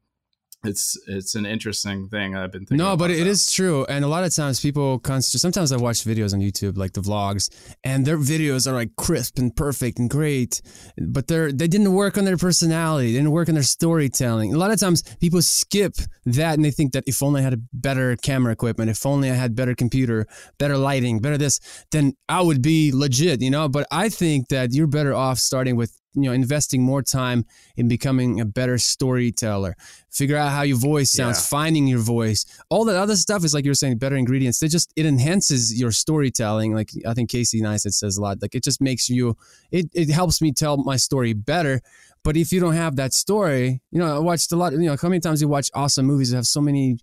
It's it's an interesting thing I've been thinking No, about but it that. is true. And a lot of times people concentrate. Sometimes I watch videos on YouTube, like the vlogs, and their videos are like crisp and perfect and great, but they're, they didn't work on their personality. They didn't work on their storytelling. A lot of times people skip that and they think that if only I had a better camera equipment, if only I had better computer, better lighting, better this, then I would be legit, you know? But I think that you're better off starting with, you know, investing more time in becoming a better storyteller, figure out how your voice sounds, yeah. finding your voice, all that other stuff is like you're saying, better ingredients. They just, it enhances your storytelling. Like I think Casey Neistat says a lot, like it just makes you, it, it helps me tell my story better. But if you don't have that story, you know, I watched a lot, you know, how many times you watch awesome movies that have so many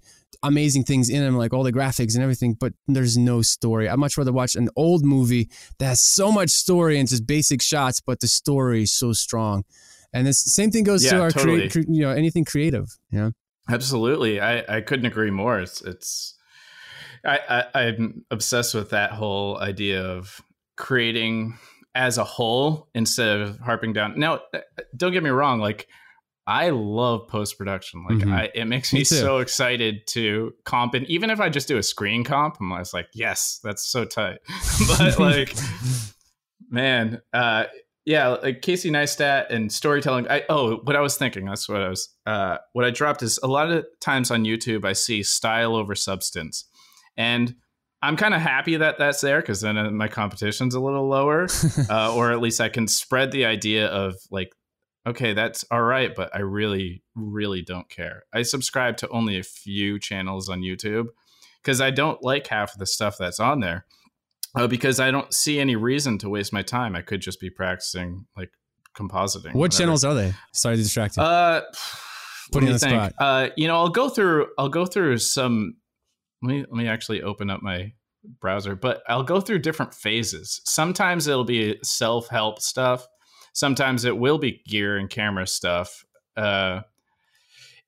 amazing things in them, like all the graphics and everything, but there's no story. I'd much rather watch an old movie that has so much story and just basic shots, but the story is so strong. And this same thing goes yeah, to our totally. cre- cre- you know anything creative. Yeah, absolutely. I, I couldn't agree more. It's it's I, I I'm obsessed with that whole idea of creating as a whole instead of harping down. Now, don't get me wrong. Like, I love post-production. Like, mm-hmm. I, it makes me, me so excited to comp. And even if I just do a screen comp, I'm always like, yes, that's so tight. But like, man, uh, yeah, like Casey Neistat and storytelling. I, oh, what I was thinking, that's what I was, uh, what I dropped is a lot of times on YouTube, I see style over substance. And I'm kind of happy that that's there, because then my competition's a little lower, uh, or at least I can spread the idea of like, okay, that's all right, but I really, really don't care. I subscribe to only a few channels on YouTube because I don't like half of the stuff that's on there, uh, because I don't see any reason to waste my time. I could just be practicing like compositing. What whatever. Channels are they? Sorry to distract you. Uh, Putting you on the spot. Uh, you know, I'll go through. I'll go through some. Let me let me actually open up my browser, but I'll go through different phases. Sometimes it'll be self-help stuff. Sometimes it will be gear and camera stuff. Uh,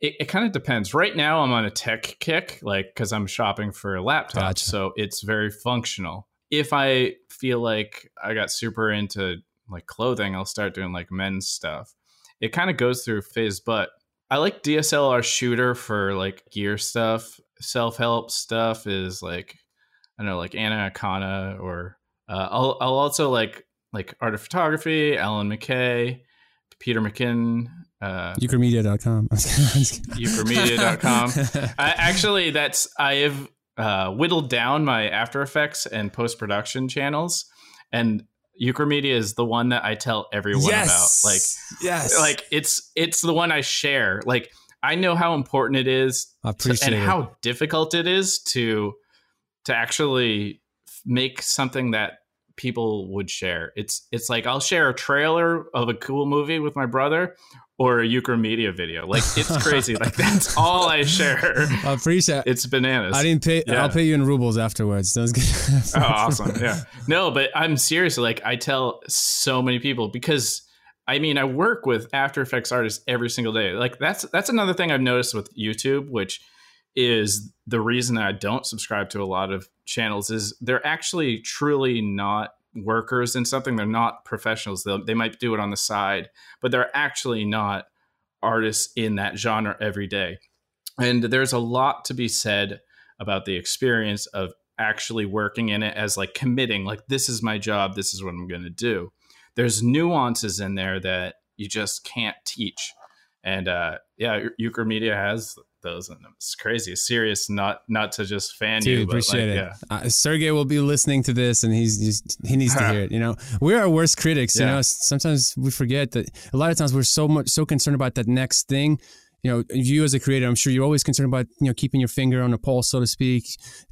it it kind of depends. Right now I'm on a tech kick, like, because I'm shopping for a laptop. Gotcha. So it's very functional. If I feel like I got super into like clothing, I'll start doing like men's stuff. It kind of goes through phase, but I like D S L R shooter for like gear stuff. Self-help stuff is like, I don't know, like Anna Akana, or uh, I'll I'll also like like Art of Photography, Alan McKay, Peter McKinnon, uh, Euchromedia dot com. Euchromedia dot com. I, actually, that's I have uh, whittled down my After Effects and post-production channels, and Euchromedia is the one that I tell everyone yes! about. Like, yes, like it's it's the one I share. Like, I know how important it is to, and it. how difficult it is to to actually make something that people would share. It's it's like I'll share a trailer of a cool movie with my brother or a Euchromedia video. Like, it's crazy. Like, that's all I share. I appreciate it. It's bananas. I didn't pay. Yeah. I'll pay you in rubles afterwards. That was good. Oh, awesome. Yeah. No, but I'm serious. Like, I tell so many people because, I mean, I work with After Effects artists every single day. Like, that's that's another thing I've noticed with YouTube, which is the reason I don't subscribe to a lot of channels, is they're actually truly not workers in something. They're not professionals. They'll, they might do it on the side, but they're actually not artists in that genre every day. And there's a lot to be said about the experience of actually working in it as like committing, like, this is my job. This is what I'm going to do. There's nuances in there that you just can't teach. And uh, yeah, Euchromedia has those in them. It's crazy. It's serious, not not to just fan Dude, you. But appreciate like, it. Yeah. Uh, Sergey will be listening to this and he's, he's he needs to hear it. You know, we're our worst critics. Yeah. You know, sometimes we forget that a lot of times we're so much so concerned about that next thing. You know, you as a creator, I'm sure you're always concerned about, you know, keeping your finger on the pulse, so to speak,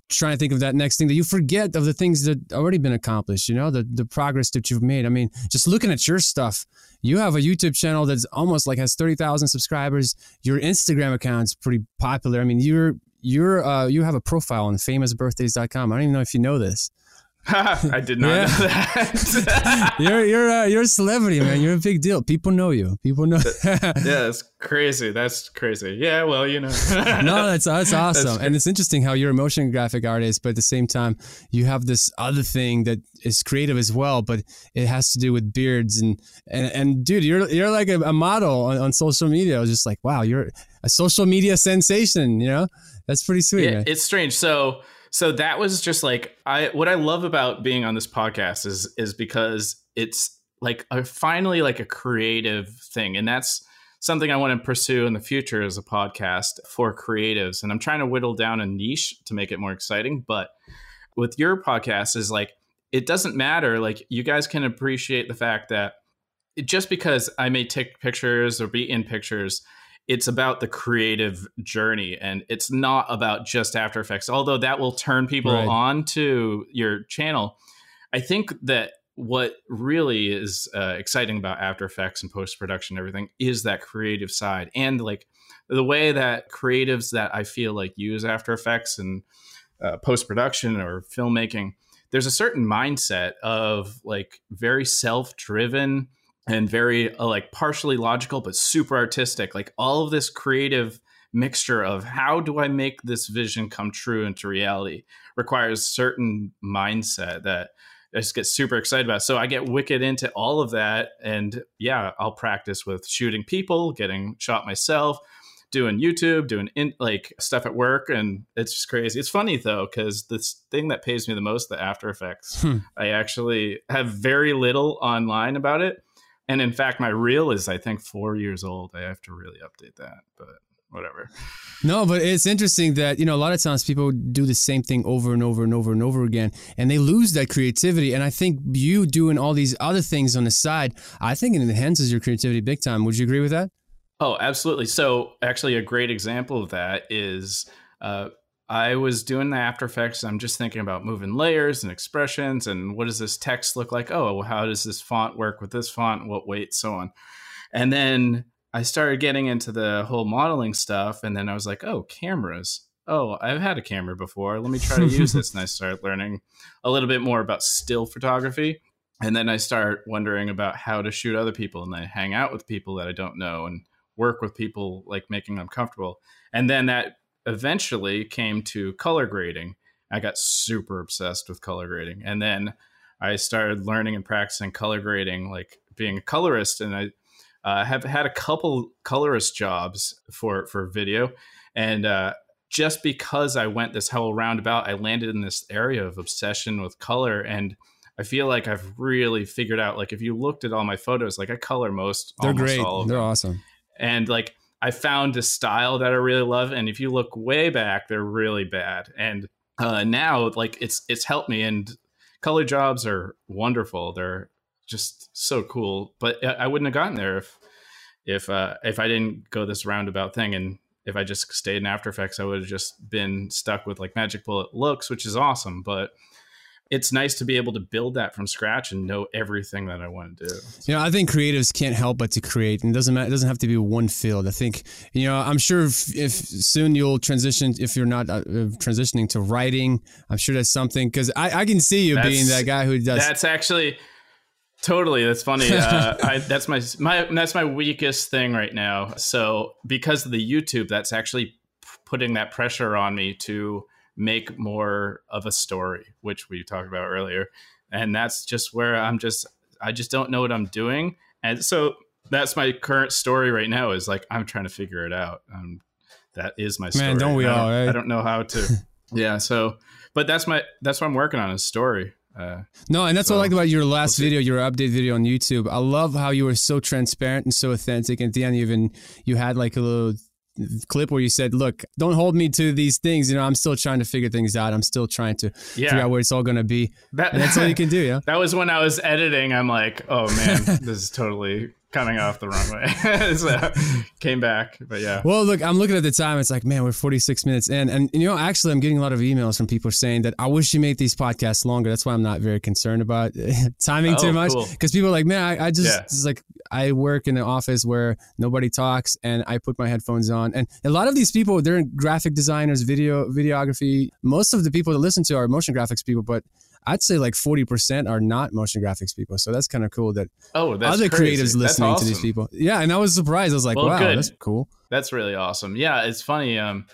trying to think of that next thing, that you forget of the things that already been accomplished, you know, the, the progress that you've made. I mean, just looking at your stuff, you have a YouTube channel that's almost like has thirty thousand subscribers. Your Instagram account's pretty popular. I mean, you're, you're, uh, you have a profile on famous birthdays dot com. I don't even know if you know this. I did not yeah. know that. You're you're uh, you're a celebrity, man. You're a big deal. People know you. People know. Yeah, that's crazy. That's crazy. Yeah, well, you know. No, that's that's awesome, that's and it's interesting how you're a motion graphic artist, but at the same time, you have this other thing that is creative as well, but it has to do with beards and and, and dude, you're you're like a, a model on, on social media. I was just like, wow, you're a social media sensation. You know, that's pretty sweet. Yeah, man. It's strange. So. So that was just like, I, what I love about being on this podcast is, is because it's like a, finally like a creative thing. And that's something I want to pursue in the future as a podcast for creatives. And I'm trying to whittle down a niche to make it more exciting. But with your podcast is like, it doesn't matter. Like, you guys can appreciate the fact that it, just because I may take pictures or be in pictures, it's about the creative journey, and it's not about just After Effects, although that will turn people right. on to your channel. I think that what really is uh, exciting about After Effects and post-production and everything is that creative side. And like the way that creatives that I feel like use After Effects and uh, post-production or filmmaking, there's a certain mindset of like very self-driven and very uh, like partially logical, but super artistic, like all of this creative mixture of how do I make this vision come true into reality requires certain mindset that I just get super excited about. So I get wicked into all of that. And yeah, I'll practice with shooting people, getting shot myself, doing YouTube, doing in, like stuff at work. And it's just crazy. It's funny though, because this thing that pays me the most, the After Effects, hmm. I actually have very little online about it. And in fact, my reel is, I think, four years old. I have to really update that, but whatever. No, but it's interesting that, you know, a lot of times people do the same thing over and over and over and over again, and they lose that creativity. And I think you doing all these other things on the side, I think it enhances your creativity big time. Would you agree with that? Oh, absolutely. So actually a great example of that is uh, I was doing the After Effects. I'm just thinking about moving layers and expressions and what does this text look like? Oh, well, how does this font work with this font? What weight? So on. And then I started getting into the whole modeling stuff. And then I was like, oh, cameras. Oh, I've had a camera before. Let me try to use this. And I started learning a little bit more about still photography. And then I start wondering about how to shoot other people and then hang out with people that I don't know and work with people, like making them comfortable. And then that eventually came to color grading. I got super obsessed with color grading. And then I started learning and practicing color grading, like being a colorist. And I uh, have had a couple colorist jobs for, for video. And uh, just because I went this whole roundabout, I landed in this area of obsession with color. And I feel like I've really figured out, like, if you looked at all my photos, like I color most, they're almost great. All of them. They're awesome. And like, I found a style that I really love. And if you look way back, they're really bad. And uh, now like it's, it's helped me, and color jobs are wonderful. They're just so cool, but I wouldn't have gotten there if, if, uh, if I didn't go this roundabout thing. And if I just stayed in After Effects, I would have just been stuck with like Magic Bullet looks, which is awesome. But it's nice to be able to build that from scratch and know everything that I want to do. You know, I think creatives can't help but to create, and it doesn't matter, it doesn't have to be one field. I think, you know, I'm sure if, if soon you'll transition, if you're not uh, transitioning to writing, I'm sure that's something, because I, I can see you that's, being that guy who does. That's actually totally, that's funny. Uh, I, that's my, my, that's my weakest thing right now. So because of the YouTube, that's actually putting that pressure on me to make more of a story, which we talked about earlier. And that's just where I'm just, I just don't know what I'm doing. And so that's my current story right now, is like, I'm trying to figure it out. Um, that is my story. Man, don't we I, all, right? I don't know how to. Yeah. So, but that's my, that's what I'm working on, is story. Uh, no, and that's so, what I liked about your last we'll video, your update video on YouTube. I love how you were so transparent and so authentic. And at the end, even you had like a little clip where you said, look, don't hold me to these things, you know, I'm still trying to figure things out, I'm still trying to yeah. figure out where it's all going to be. That, that's all you can do. Yeah, that was when I was editing, I'm like, oh man, this is totally coming off the wrong way. So came back, but yeah. Well, look, I'm looking at the time, it's like, man, we're forty-six minutes in, and, and you know, actually I'm getting a lot of emails from people saying that I wish you made these podcasts longer. That's why I'm not very concerned about timing oh, too much, because cool. people are like, man, I, I just, yeah. just like I work in an office where nobody talks and I put my headphones on. And a lot of these people, they're graphic designers, video, videography. Most of the people that listen to are motion graphics people, but I'd say like forty percent are not motion graphics people. So that's kind of cool that oh, that's other crazy. Creatives listening awesome. To these people. Yeah. And I was surprised. I was like, well, wow, good. That's cool. That's really awesome. Yeah. It's funny. Um,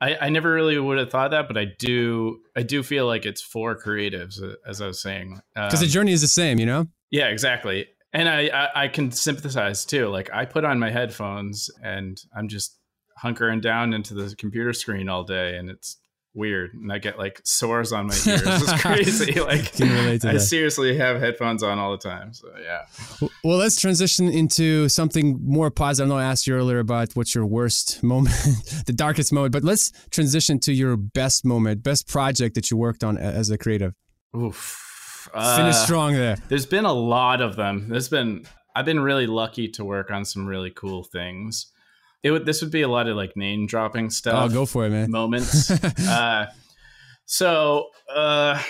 I, I never really would have thought that, but I do, I do feel like it's for creatives, as I was saying. Because um, the journey is the same, you know? Yeah, exactly. And I, I, I can sympathize too. Like I put on my headphones and I'm just hunkering down into the computer screen all day, and it's weird, and I get like sores on my ears. It's crazy. Like I seriously have headphones on all the time. So yeah. Well, let's transition into something more positive. I know I asked you earlier about what's your worst moment, the darkest moment, but let's transition to your best moment, best project that you worked on as a creative. Oof. Uh, Finish strong there. There's been a lot of them. There's been, I've been really lucky to work on some really cool things. It would, this would be a lot of like name dropping stuff. Oh, go for it, man. Moments. uh, so, uh,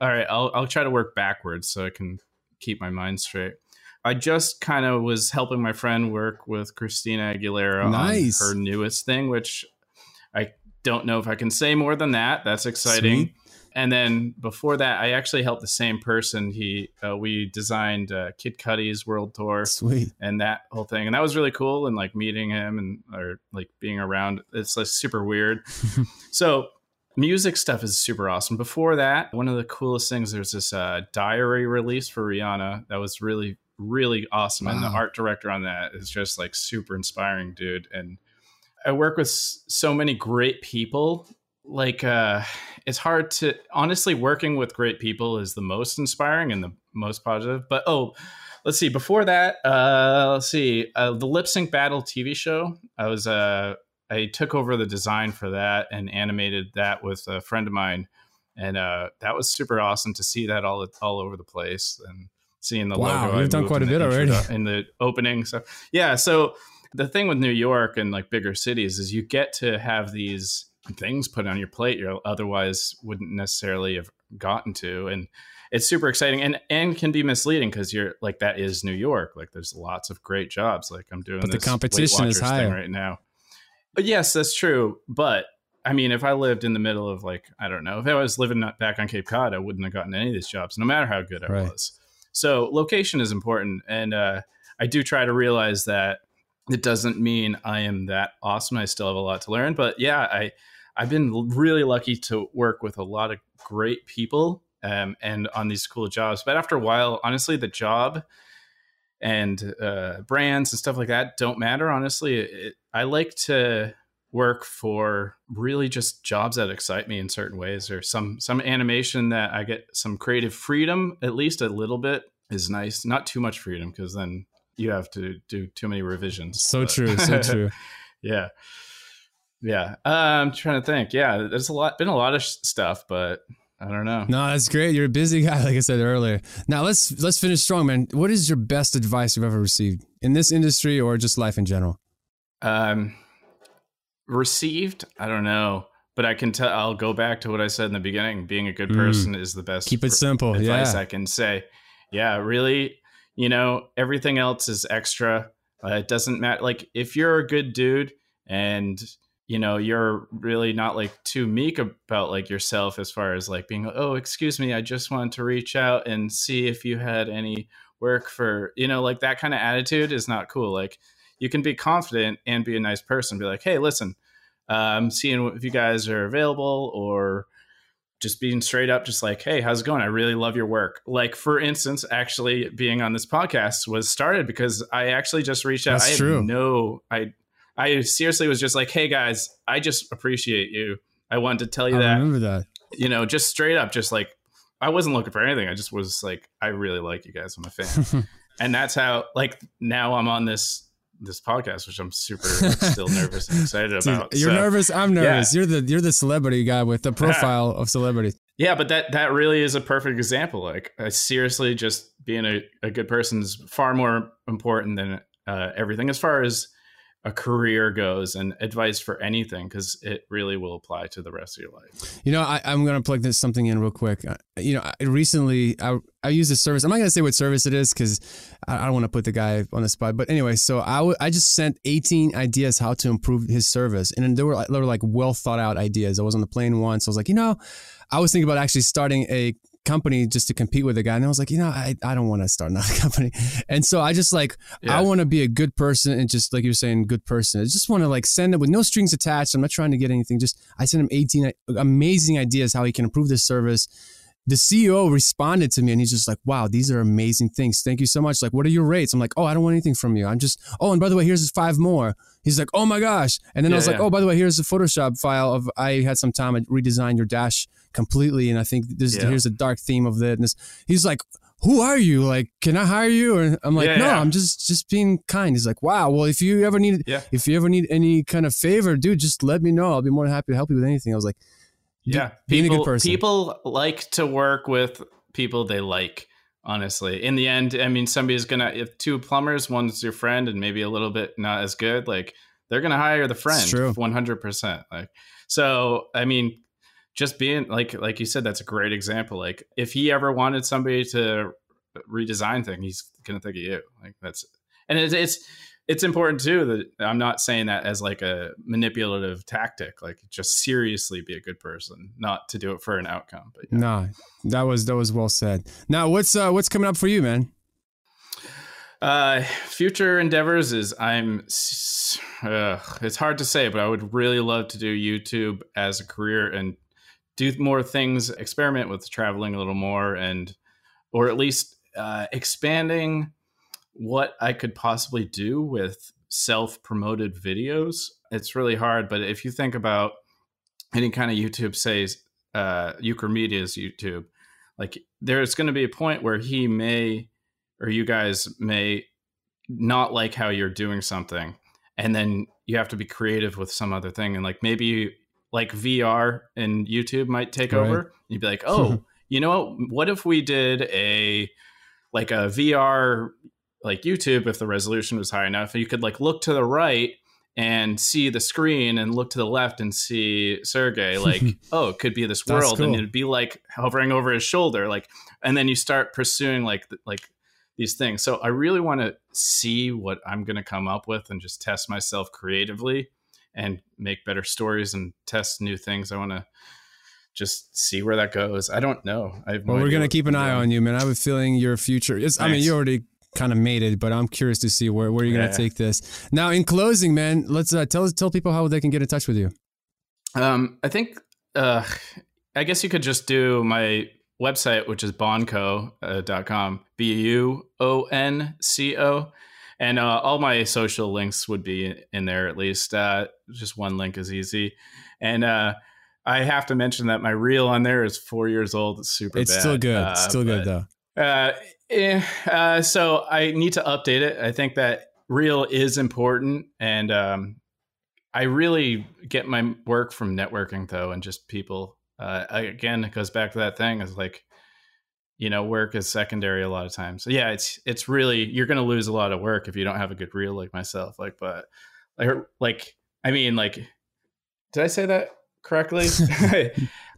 all right, I'll, I'll try to work backwards so I can keep my mind straight. I just kind of was helping my friend work with Christina Aguilera nice. On her newest thing, which I don't know if I can say more than that. That's exciting. Sweet. And then before that, I actually helped the same person. He, uh, we designed uh, Kid Cudi's World Tour. Sweet. And that whole thing. And that was really cool. And like meeting him and or like being around, it's like super weird. So music stuff is super awesome. Before that, one of the coolest things, there's this uh, diary release for Rihanna that was really, really awesome. Wow. And the art director on that is just like super inspiring, dude. And I work with so many great people. Like, uh, it's hard to, honestly, working with great people is the most inspiring and the most positive. But, oh, let's see. Before that, uh, let's see. Uh, the Lip Sync Battle T V show. I was, uh, I took over the design for that and animated that with a friend of mine. And uh, that was super awesome to see that all all over the place and seeing the wow, logo. Wow, you've done quite a bit already. In the opening stuff. Yeah, so the thing with New York and like bigger cities is you get to have these things put on your plate you otherwise wouldn't necessarily have gotten to, and it's super exciting and and can be misleading because you're like, that is New York, like there's lots of great jobs, like I'm doing, but this the competition is high right now. But yes, that's true. But I mean, if I lived in the middle of like, I don't know, if I was living back on Cape Cod, I wouldn't have gotten any of these jobs no matter how good I right. was. So location is important, and uh I do try to realize that it doesn't mean I am that awesome. I still have a lot to learn, but yeah, I I've been really lucky to work with a lot of great people um, and on these cool jobs. But after a while, honestly, the job and uh, brands and stuff like that don't matter. Honestly, it, I like to work for really just jobs that excite me in certain ways, or some some animation that I get some creative freedom, at least a little bit, is nice. Not too much freedom, because then you have to do too many revisions. So but. true. So true. Yeah. Yeah, uh, I'm trying to think. Yeah, there's a lot, been a lot of sh- stuff, but I don't know. No, that's great. You're a busy guy, like I said earlier. Now let's let's finish strong, man. What is your best advice you've ever received in this industry or just life in general? Um, received? I don't know, but I can tell. I'll go back to what I said in the beginning. Being a good person mm. is the best. Keep it simple. Advice yeah. I can say. Yeah, really. You know, everything else is extra. Uh, it doesn't matter. Like if you're a good dude and you know, you're really not like too meek about like yourself as far as like being like, oh, excuse me, I just wanted to reach out and see if you had any work for, you know, like that kind of attitude is not cool. Like you can be confident and be a nice person, be like, hey, listen, uh, I'm seeing if you guys are available, or just being straight up, just like, hey, how's it going? I really love your work. Like, for instance, actually being on this podcast was started because I actually just reached out. That's I had true. no I. I seriously was just like, hey, guys, I just appreciate you. I wanted to tell you I that. I remember that. You know, just straight up, just like, I wasn't looking for anything. I just was like, I really like you guys. I'm a fan. And that's how, like, now I'm on this this podcast, which I'm super still nervous and excited Dude, about. You're so, nervous. I'm nervous. Yeah. You're the you're the celebrity guy with the profile yeah. of celebrities. Yeah, but that, that really is a perfect example. Like, I seriously, just being a, a good person is far more important than uh, everything as far as a career goes, and advice for anything, because it really will apply to the rest of your life. You know, I, I'm going to plug this something in real quick. Uh, you know, I, recently I I used a service. I'm not going to say what service it is because I, I don't want to put the guy on the spot. But anyway, so I, w- I just sent eighteen ideas how to improve his service. And there were, there were like well thought out ideas. I was on the plane once. I was like, you know, I was thinking about actually starting a company just to compete with a guy, and I was like, you know, I, I don't want to start another company. And so I just like yeah. I want to be a good person, and just like you're saying, good person. I just want to like send it with no strings attached. I'm not trying to get anything. Just I sent him eighteen amazing ideas how he can improve this service. The C E O responded to me, and he's just like, wow, these are amazing things. Thank you so much. Like, what are your rates? I'm like, oh, I don't want anything from you. I'm just, oh, and by the way, here's five more. He's like, oh my gosh. And then yeah, I was yeah. like, oh, by the way, here's a Photoshop file of I had some time. I redesigned your dash completely, and I think this yeah. here's a dark theme of this. He's like, who are you? Like, can I hire you? And I'm like, yeah, no, yeah. I'm just just being kind. He's like, wow. Well, if you ever need yeah. if you ever need any kind of favor, dude, just let me know. I'll be more than happy to help you with anything. I was like, yeah, being people, a good person. People like to work with people they like. Honestly, in the end, I mean, somebody's gonna, if two plumbers, one's your friend and maybe a little bit not as good, like they're gonna hire the friend. It's true. one hundred percent. Like, so I mean, just being like, like you said, that's a great example. Like if he ever wanted somebody to redesign thing, he's gonna think of you. Like that's, and it's, it's it's important too that I'm not saying that as like a manipulative tactic, like just seriously be a good person, not to do it for an outcome. But yeah. No, that was, that was well said. Now what's, uh, what's coming up for you, man? Uh, future endeavors is I'm, uh, it's hard to say, but I would really love to do YouTube as a career and do more things, experiment with traveling a little more, and, or at least uh, expanding what I could possibly do with self-promoted videos. It's really hard, but if you think about any kind of YouTube, say, uh, UkrMedia's YouTube, like there's going to be a point where he may, or you guys may not like how you're doing something. And then you have to be creative with some other thing. And like maybe like V R and YouTube might take All over. Right. You'd be like, oh, you know what? What if we did a like a V R, like YouTube, if the resolution was high enough, you could like look to the right and see the screen and look to the left and see Sergey, like, oh, it could be this world. Cool. And it'd be like hovering over his shoulder. Like, and then you start pursuing like, like, these things. So I really want to see what I'm going to come up with and just test myself creatively and make better stories and test new things. I want to just see where that goes. I don't know. I have no well, we're going to keep an eye on you, man. I have a feeling your future is, I mean, you already kind of made it, but I'm curious to see where, where you're going to yeah. take this. Now in closing, man, let's uh, tell tell people how they can get in touch with you. Um, I think, uh, I guess you could just do my website, which is bonco dot com, B U O N C O. And uh, all my social links would be in there, at least. Uh, just one link is easy. And uh, I have to mention that my reel on there is four years old. It's super It's bad. still good. Uh, it's still but, good, though. Uh, eh, uh, so I need to update it. I think that reel is important. And um, I really get my work from networking, though, and just people. Uh, again, it goes back to that thing is like, you know, work is secondary a lot of times. So yeah, it's, it's really, you're going to lose a lot of work if you don't have a good reel like myself. Like, but like, like, I mean, like, did I say that correctly?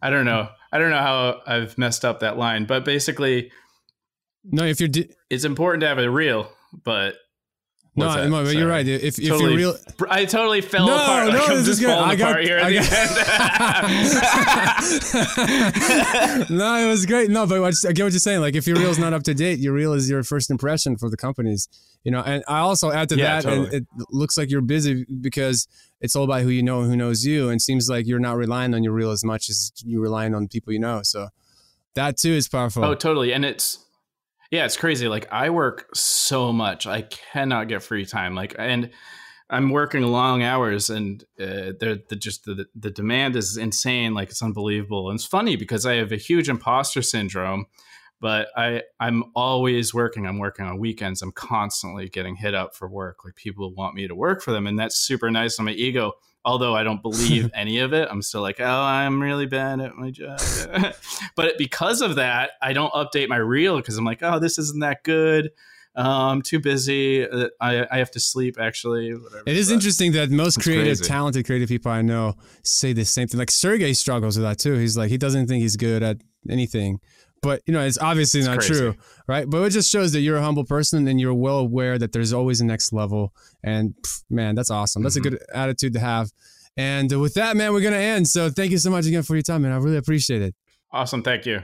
I don't know. I don't know how I've messed up that line, but basically, no, if you're, di- it's important to have a reel, but No, no, but so you're right. If, totally, if you're real, I totally fell no, apart. No, like, no, this is good. I got, apart here I got, end. No, it was great. No, but I, just, I get what you're saying. Like, if your reel is not up to date, your reel is your first impression for the companies. You know, and I also add to yeah, that, totally. And it looks like you're busy because it's all about who you know and who knows you. And it seems like you're not relying on your reel as much as you're relying on people you know. So that too is powerful. Oh, totally. And it's. Yeah, it's crazy. Like I work so much. I cannot get free time. Like, and I'm working long hours and uh, the just the, the demand is insane. Like it's unbelievable. And it's funny because I have a huge imposter syndrome, but I, I'm always working. I'm working on weekends. I'm constantly getting hit up for work. Like people want me to work for them. And that's super nice on my ego. Although I don't believe any of it, I'm still like, oh, I'm really bad at my job. But because of that, I don't update my reel because I'm like, oh, this isn't that good. Uh, I'm too busy. Uh, I, I have to sleep, actually. Whatever. It is but interesting that most creative, crazy. talented, creative people I know say the same thing. Like Sergey struggles with that, too. He's like, he doesn't think he's good at anything. But, you know, it's obviously it's not crazy. true, right? But it just shows that you're a humble person and you're well aware that there's always a next level. And, pff, man, that's awesome. That's mm-hmm. a good attitude to have. And with that, man, we're going to end. So thank you so much again for your time, man. I really appreciate it. Awesome. Thank you.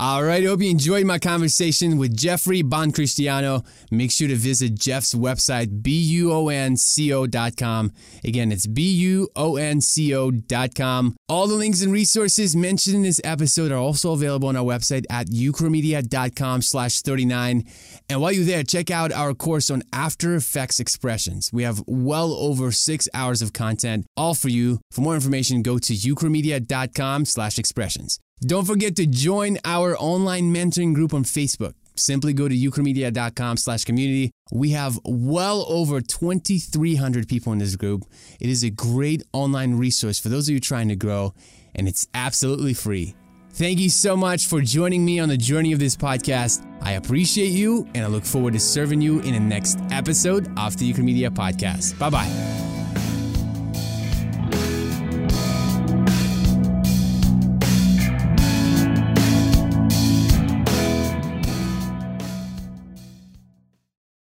All right. I hope you enjoyed my conversation with Jeffrey Cristiano. Make sure to visit Jeff's website, bonco dot com. Again, it's bonco dot com. All the links and resources mentioned in this episode are also available on our website at euchromedia dot com slash thirty-nine. And while you're there, check out our course on After Effects expressions. We have well over six hours of content, all for you. For more information, go to euchromedia dot com slash expressions. Don't forget to join our online mentoring group on Facebook. Simply go to euchromedia dot com slash community. We have well over twenty-three hundred people in this group. It is a great online resource for those of you trying to grow, and it's absolutely free. Thank you so much for joining me on the journey of this podcast. I appreciate you, and I look forward to serving you in the next episode of the Euchromedia Podcast. Bye-bye.